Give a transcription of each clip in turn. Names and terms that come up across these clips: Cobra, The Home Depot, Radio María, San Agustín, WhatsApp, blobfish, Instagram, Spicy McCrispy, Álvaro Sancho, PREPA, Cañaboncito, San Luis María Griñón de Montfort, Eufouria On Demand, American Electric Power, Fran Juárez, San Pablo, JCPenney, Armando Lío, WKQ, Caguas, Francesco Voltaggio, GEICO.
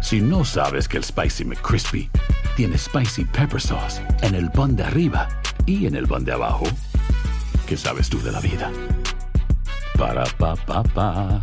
Si no sabes que el Spicy McCrispy tiene Spicy Pepper Sauce en el pan de arriba y en el pan de abajo, ¿qué sabes tú de la vida? Para, pa, pa, pa.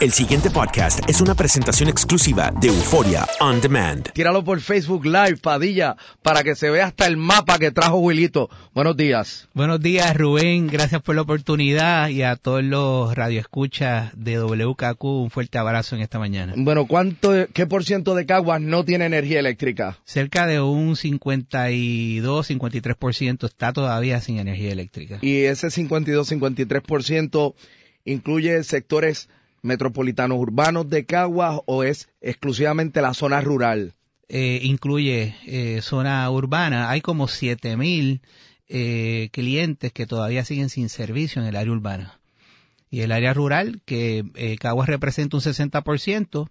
El siguiente podcast es una presentación exclusiva de Eufouria On Demand. Tíralo por Facebook Live, Padilla, para que se vea hasta el mapa que trajo Wilito. Buenos días. Buenos días, Rubén. Gracias por la oportunidad y a todos los radioescuchas de WKQ un fuerte abrazo en esta mañana. Bueno, ¿qué por ciento de Caguas no tiene energía eléctrica? Cerca de un 52, 53% está todavía sin energía eléctrica. Y ese 52, 53% incluye sectores metropolitanos urbanos de Caguas o es exclusivamente la zona rural? Incluye zona urbana. Hay como 7,000 clientes que todavía siguen sin servicio en el área urbana. Y el área rural, que Caguas representa un 60%,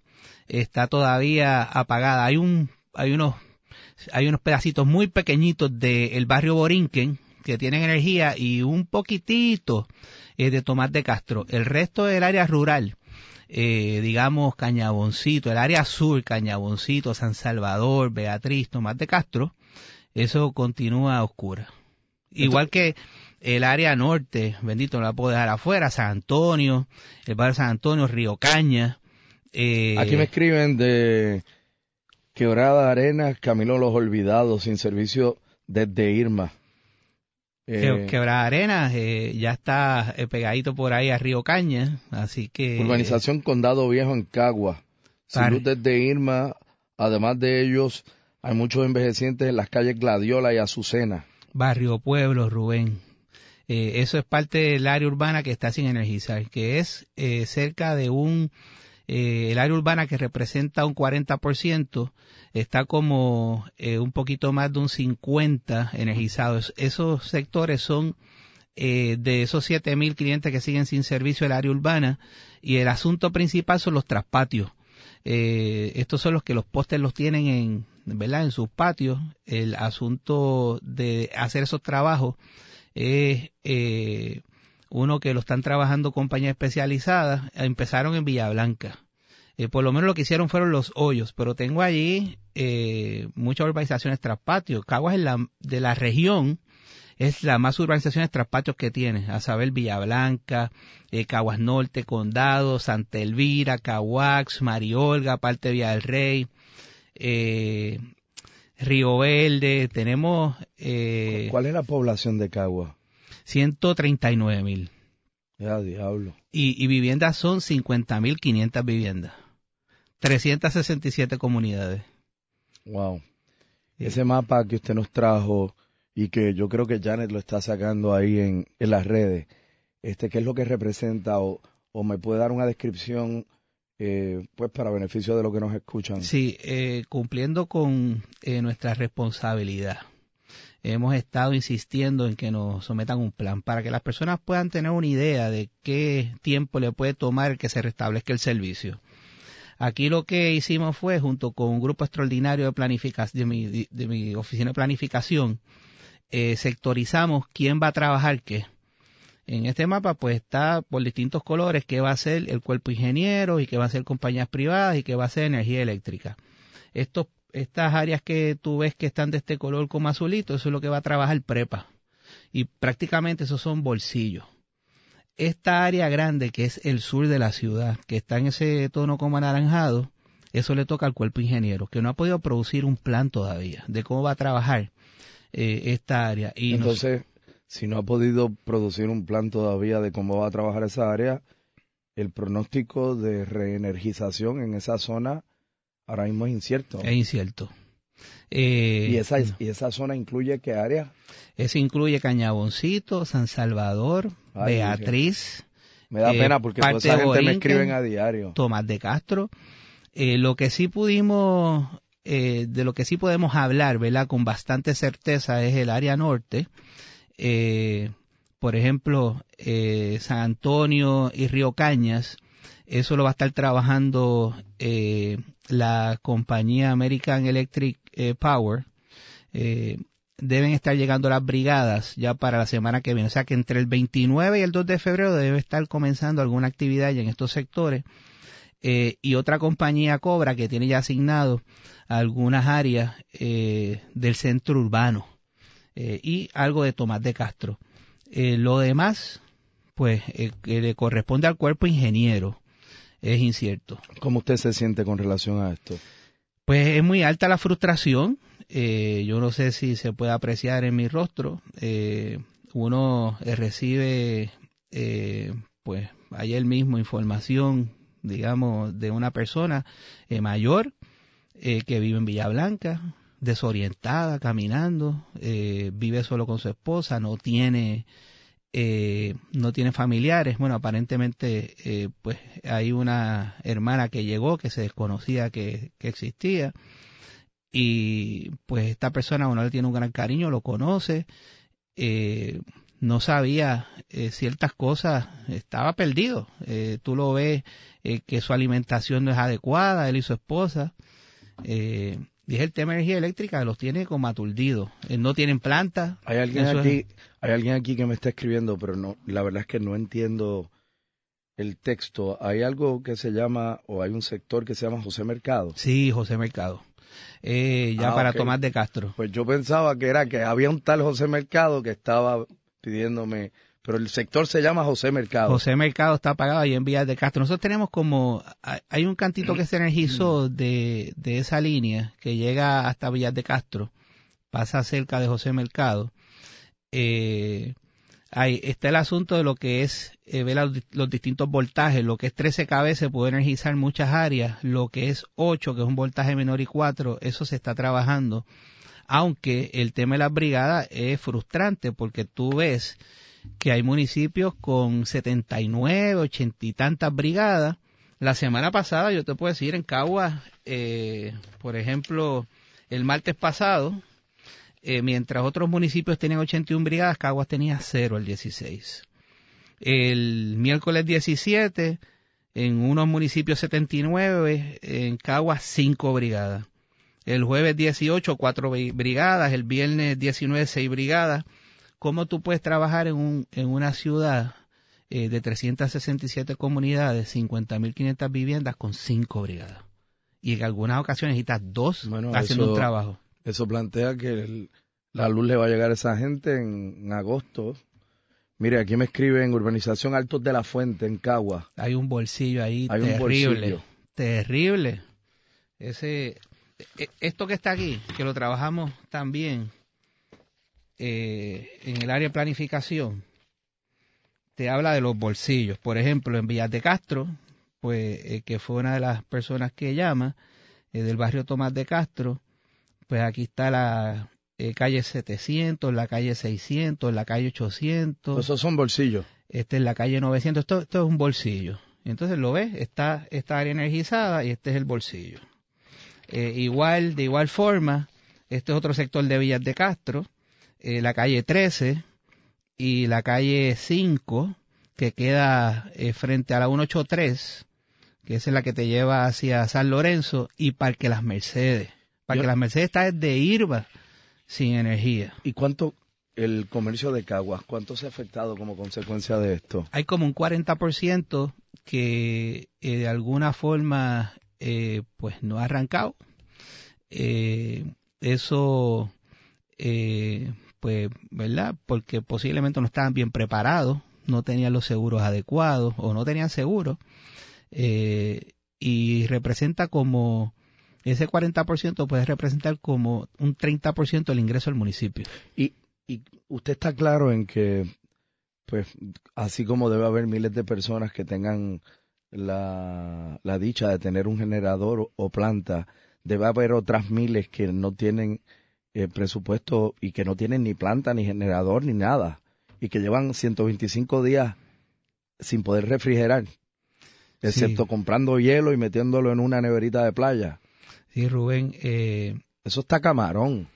está todavía apagada. Hay unos pedacitos muy pequeñitos del barrio Borinquen que tienen energía y un poquitito de Tomás de Castro. El resto del área rural, digamos Cañaboncito, el área sur, Cañaboncito, San Salvador, Beatriz, Tomás de Castro, eso continúa a oscura. Igual que el área norte, bendito, no la puedo dejar afuera, San Antonio, el barrio San Antonio, Río Caña. Aquí me escriben de Quebrada Arenas, Camino Los Olvidados, sin servicio desde Irma. Quebrada Arenas ya está pegadito por ahí a Río Caña, así que... Urbanización Condado Viejo en Caguas, sin luz desde Irma. Además de ellos, hay muchos envejecientes en las calles Gladiola y Azucena. Barrio Pueblo, Rubén. Eso es parte del área urbana que está sin energizar, que es cerca de un... el área urbana que representa un 40% está como un poquito más de un 50% energizado. Esos sectores son de esos 7,000 clientes que siguen sin servicio el área urbana, y el asunto principal son los traspatios. Estos son los que los postes los tienen en sus patios. El asunto de hacer esos trabajos es... uno que lo están trabajando compañías especializadas, empezaron en Villablanca. Por lo menos lo que hicieron fueron los hoyos, pero tengo allí muchas urbanizaciones traspatios. Caguas de la región es la más urbanizaciones traspatios que tiene, a saber Villablanca, Caguas Norte, Condado, Santa Elvira, Caguax, Mariolga, parte de Villa del Rey, Río Verde, tenemos... ¿Cuál es la población de Caguas? 139,000. Ya, diablo. Y viviendas son 50.500 viviendas. 367 comunidades. Wow. Sí. Ese mapa que usted nos trajo y que yo creo que Janet lo está sacando ahí en las redes, ¿qué es lo que representa? O me puede dar una descripción, pues para beneficio de los que nos escuchan. Sí, cumpliendo con nuestra responsabilidad. Hemos estado insistiendo en que nos sometan un plan para que las personas puedan tener una idea de qué tiempo le puede tomar que se restablezca el servicio. Aquí lo que hicimos fue, junto con un grupo extraordinario de planificación, de mi oficina de planificación, sectorizamos quién va a trabajar qué. En este mapa pues está por distintos colores qué va a ser el cuerpo ingeniero y qué va a ser compañías privadas y qué va a ser energía eléctrica. Estas áreas que tú ves que están de este color como azulito, eso es lo que va a trabajar PREPA. Y prácticamente esos son bolsillos. Esta área grande que es el sur de la ciudad, que está en ese tono como anaranjado, eso le toca al cuerpo ingeniero, que no ha podido producir un plan todavía de cómo va a trabajar esta área. Y entonces, si no ha podido producir un plan todavía de cómo va a trabajar esa área, el pronóstico de reenergización en esa zona ahora mismo es incierto. Es incierto. ¿Y esa zona incluye qué área? Eso incluye Cañaboncito, San Salvador, Beatriz. Me da pena porque toda esa gente me escriben a diario. Tomás de Castro. De lo que sí podemos hablar, ¿verdad?, con bastante certeza es el área norte. Por ejemplo, San Antonio y Río Cañas, eso lo va a estar trabajando la compañía American Electric Power. Deben estar llegando las brigadas ya para la semana que viene. O sea que entre el 29 y el 2 de febrero debe estar comenzando alguna actividad ya en estos sectores. Y otra compañía, Cobra, que tiene ya asignado algunas áreas del centro urbano. Y algo de Tomás de Castro. Lo demás, pues, que le corresponde al cuerpo ingeniero, es incierto. ¿Cómo usted se siente con relación a esto? Pues es muy alta la frustración. Yo no sé si se puede apreciar en mi rostro. Uno recibe, pues, ayer mismo información, digamos, de una persona mayor que vive en Villa Blanca, desorientada, caminando, vive solo con su esposa, no tiene familiares. Bueno, aparentemente pues hay una hermana que llegó que se desconocía que existía, y pues esta persona, uno le tiene un gran cariño, lo conoce, no sabía ciertas cosas, estaba perdido. Tú lo ves que su alimentación no es adecuada, él y su esposa. Dije, el tema de energía eléctrica los tiene como aturdidos. No tienen planta. Hay alguien aquí que me está escribiendo, pero no, la verdad es que no entiendo el texto. Hay algo que se llama, o hay un sector que se llama José Mercado. Sí, José Mercado. Para okay. Tomás de Castro. Pues yo pensaba que era que había un tal José Mercado que estaba pidiéndome, pero el sector se llama José Mercado. José Mercado está apagado ahí en Villas de Castro. Nosotros tenemos como, hay un cantito que se energizó de esa línea que llega hasta Villas de Castro, pasa cerca de José Mercado. Ahí está el asunto de lo que es ver los distintos voltajes. Lo que es 13 kV se puede energizar muchas áreas. Lo que es 8, que es un voltaje menor, y 4, eso se está trabajando. Aunque el tema de las brigadas es frustrante, porque tú ves que hay municipios con 79, 80 y tantas brigadas. La semana pasada, yo te puedo decir, en Caguas, por ejemplo, el martes pasado, mientras otros municipios tenían 81 brigadas, Caguas tenía 0 el 16. El miércoles 17, en unos municipios 79, en Caguas 5 brigadas. El jueves 18, 4 brigadas. El viernes 19, 6 brigadas. ¿Cómo tú puedes trabajar en una ciudad de 367 comunidades, 50.500 viviendas, con 5 brigadas? Y en algunas ocasiones necesitas 2 haciendo un trabajo. Eso plantea que la luz le va a llegar a esa gente en agosto. Mire, aquí me escribe en Urbanización Altos de la Fuente, en Cagua. Hay un bolsillo ahí terrible. Esto que está aquí, que lo trabajamos también en el área de planificación, te habla de los bolsillos. Por ejemplo, en Villas de Castro, pues que fue una de las personas que llama, del barrio Tomás de Castro, pues aquí está la calle 700, la calle 600, la calle 800. Esos son bolsillos. Esta es la calle 900, esto es un bolsillo. Entonces lo ves, está esta área energizada y este es el bolsillo. De igual forma, este es otro sector de Villas de Castro, la calle 13 y la calle 5, que queda frente a la 183, que esa es la que te lleva hacia San Lorenzo, y Parque Las Mercedes. Parque Las Mercedes está de IRBA sin energía. ¿Y cuánto el comercio de Caguas, cuánto se ha afectado como consecuencia de esto? Hay como un 40% que de alguna forma pues no ha arrancado. Eso, pues, ¿verdad? Porque posiblemente no estaban bien preparados, no tenían los seguros adecuados o no tenían seguros, y representa como, ese 40% puede representar como un 30% del ingreso al municipio. Y usted está claro en que, pues, así como debe haber miles de personas que tengan la dicha de tener un generador o planta, debe haber otras miles que no tienen presupuesto y que no tienen ni planta, ni generador, ni nada, y que llevan 125 días sin poder refrigerar, excepto comprando hielo y metiéndolo en una neverita de playa. Sí, Rubén. Eso está camarón.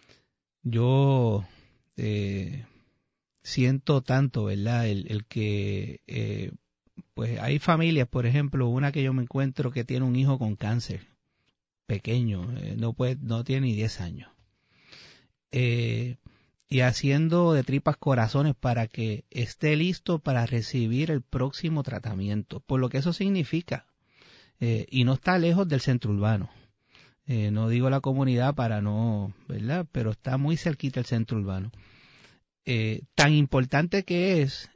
Yo siento tanto, ¿verdad? El que, pues hay familias, por ejemplo, una que yo me encuentro que tiene un hijo con cáncer, pequeño, no tiene ni 10 años. Y haciendo de tripas corazones para que esté listo para recibir el próximo tratamiento, por lo que eso significa. Y no está lejos del centro urbano. No digo la comunidad para no, ¿verdad? Pero está muy cerquita el centro urbano. Tan importante que es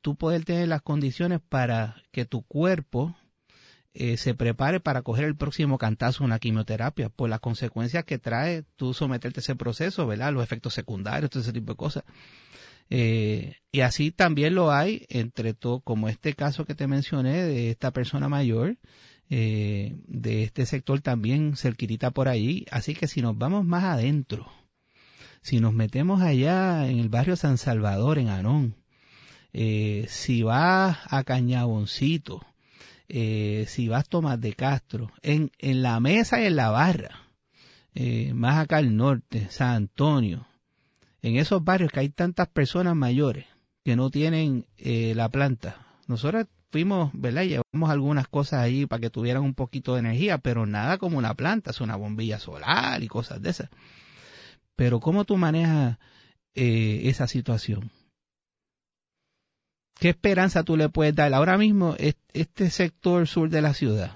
tú poder tener las condiciones para que tu cuerpo se prepare para coger el próximo cantazo, una quimioterapia, por las consecuencias que trae tú someterte a ese proceso, ¿verdad? Los efectos secundarios, todo ese tipo de cosas. Y así también lo hay entre todo, como este caso que te mencioné de esta persona mayor, de este sector también cerquitita por allí. Así que si nos vamos más adentro, si nos metemos allá en el barrio San Salvador, en Anón, si vas a Cañaboncito, si vas Tomás de Castro, en la mesa y en la barra, más acá al norte, San Antonio, en esos barrios que hay tantas personas mayores que no tienen la planta. Nosotros fuimos, ¿verdad? Llevamos algunas cosas allí para que tuvieran un poquito de energía, pero nada como una planta, es una bombilla solar y cosas de esas. Pero ¿cómo tú manejas esa situación? ¿Qué esperanza tú le puedes dar? Ahora mismo, este sector sur de la ciudad,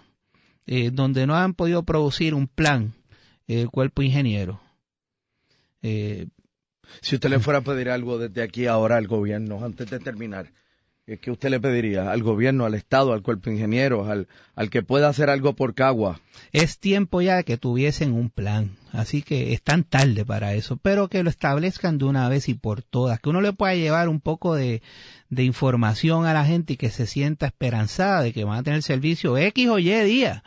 donde no han podido producir un plan, el cuerpo ingeniero. Si usted le fuera a pedir algo desde aquí ahora al gobierno, antes de terminar, ¿qué usted le pediría al gobierno, al Estado, al cuerpo ingeniero, al que pueda hacer algo por Caguas? Es tiempo ya de que tuviesen un plan, así que es tan tarde para eso, pero que lo establezcan de una vez y por todas, que uno le pueda llevar un poco de información a la gente y que se sienta esperanzada de que van a tener servicio X o Y día.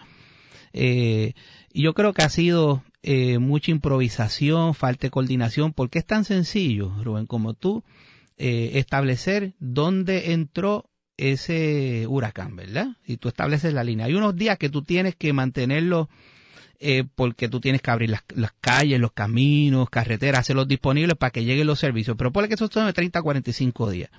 Yo creo que ha sido mucha improvisación, falta de coordinación, porque es tan sencillo, Rubén, como tú, establecer dónde entró ese huracán, ¿verdad? Y tú estableces la línea. Hay unos días que tú tienes que mantenerlo porque tú tienes que abrir las calles, los caminos, carreteras, hacerlos disponibles para que lleguen los servicios. Pero ponle que eso son de 30 a 45 días.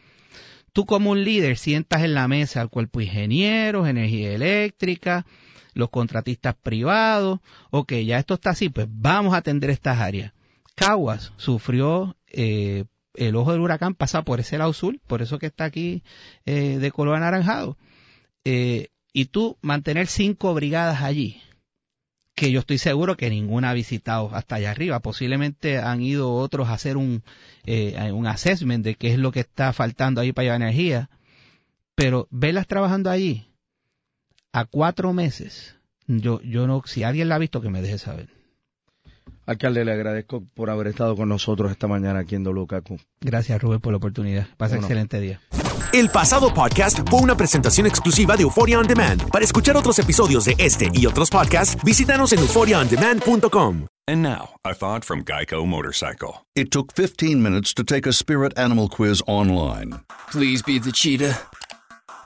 Tú como un líder sientas en la mesa al cuerpo ingeniero, energía eléctrica, los contratistas privados. Ok, ya esto está así, pues vamos a atender estas áreas. Caguas sufrió el ojo del huracán, pasa por ese lado sur, por eso que está aquí de color anaranjado, y tú mantener 5 brigadas allí, que yo estoy seguro que ninguna ha visitado hasta allá arriba, posiblemente han ido otros a hacer un assessment de qué es lo que está faltando ahí para llevar energía, pero verlas trabajando allí a 4 meses, yo no, si alguien la ha visto que me deje saber. Alcalde, le agradezco por haber estado con nosotros esta mañana aquí en WKQ. Gracias, Rubén, por la oportunidad. Pasa excelente día. El pasado podcast fue una presentación exclusiva de Euphoria On Demand. Para escuchar otros episodios de este y otros podcasts, visítanos en euphoriaondemand.com. And now, a thought from GEICO Motorcycle. It took 15 minutes to take a spirit animal quiz online. Please be the cheetah.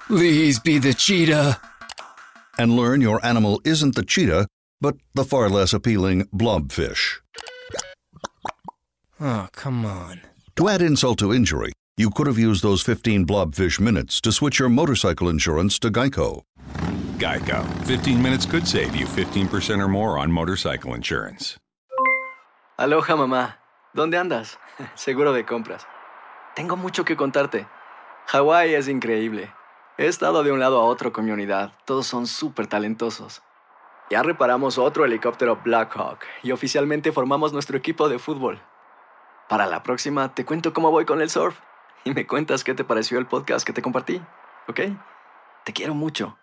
Please be the cheetah. And learn your animal isn't the cheetah, but the far less appealing blobfish. Oh, come on. To add insult to injury, you could have used those 15 blobfish minutes to switch your motorcycle insurance to GEICO. GEICO. 15 minutes could save you 15% or more on motorcycle insurance. Aloha, mamá. ¿Dónde andas? Seguro de compras. Tengo mucho que contarte. Hawái es increíble. He estado de un lado a otro con mi unidad. Todos son súper talentosos. Ya reparamos otro helicóptero Blackhawk y oficialmente formamos nuestro equipo de fútbol. Para la próxima te cuento cómo voy con el surf y me cuentas qué te pareció el podcast que te compartí, ¿ok? Te quiero mucho.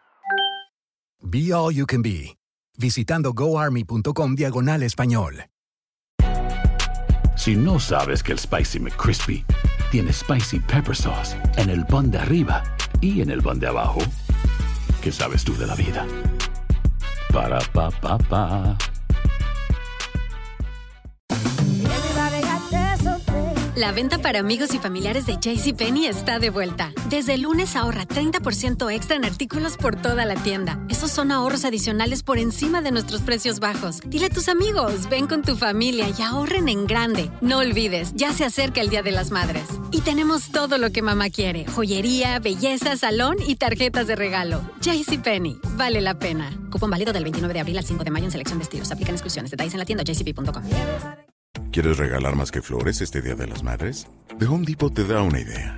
Be all you can be. Visitando goarmy.com/español. Si no sabes que el Spicy McCrispy tiene Spicy Pepper Sauce en el pan de arriba y en el pan de abajo, ¿qué sabes tú de la vida? Para, pa, pa, pa. La venta para amigos y familiares de JCPenney está de vuelta. Desde el lunes ahorra 30% extra en artículos por toda la tienda. Esos son ahorros adicionales por encima de nuestros precios bajos. Dile a tus amigos, ven con tu familia y ahorren en grande. No olvides, ya se acerca el Día de las Madres. Y tenemos todo lo que mamá quiere. Joyería, belleza, salón y tarjetas de regalo. JCPenney, vale la pena. Cupón válido del 29 de abril al 5 de mayo en selección de estilos. Aplican exclusiones. Detalles en la tienda jcp.com. ¿Quieres regalar más que flores este Día de las Madres? The Home Depot te da una idea.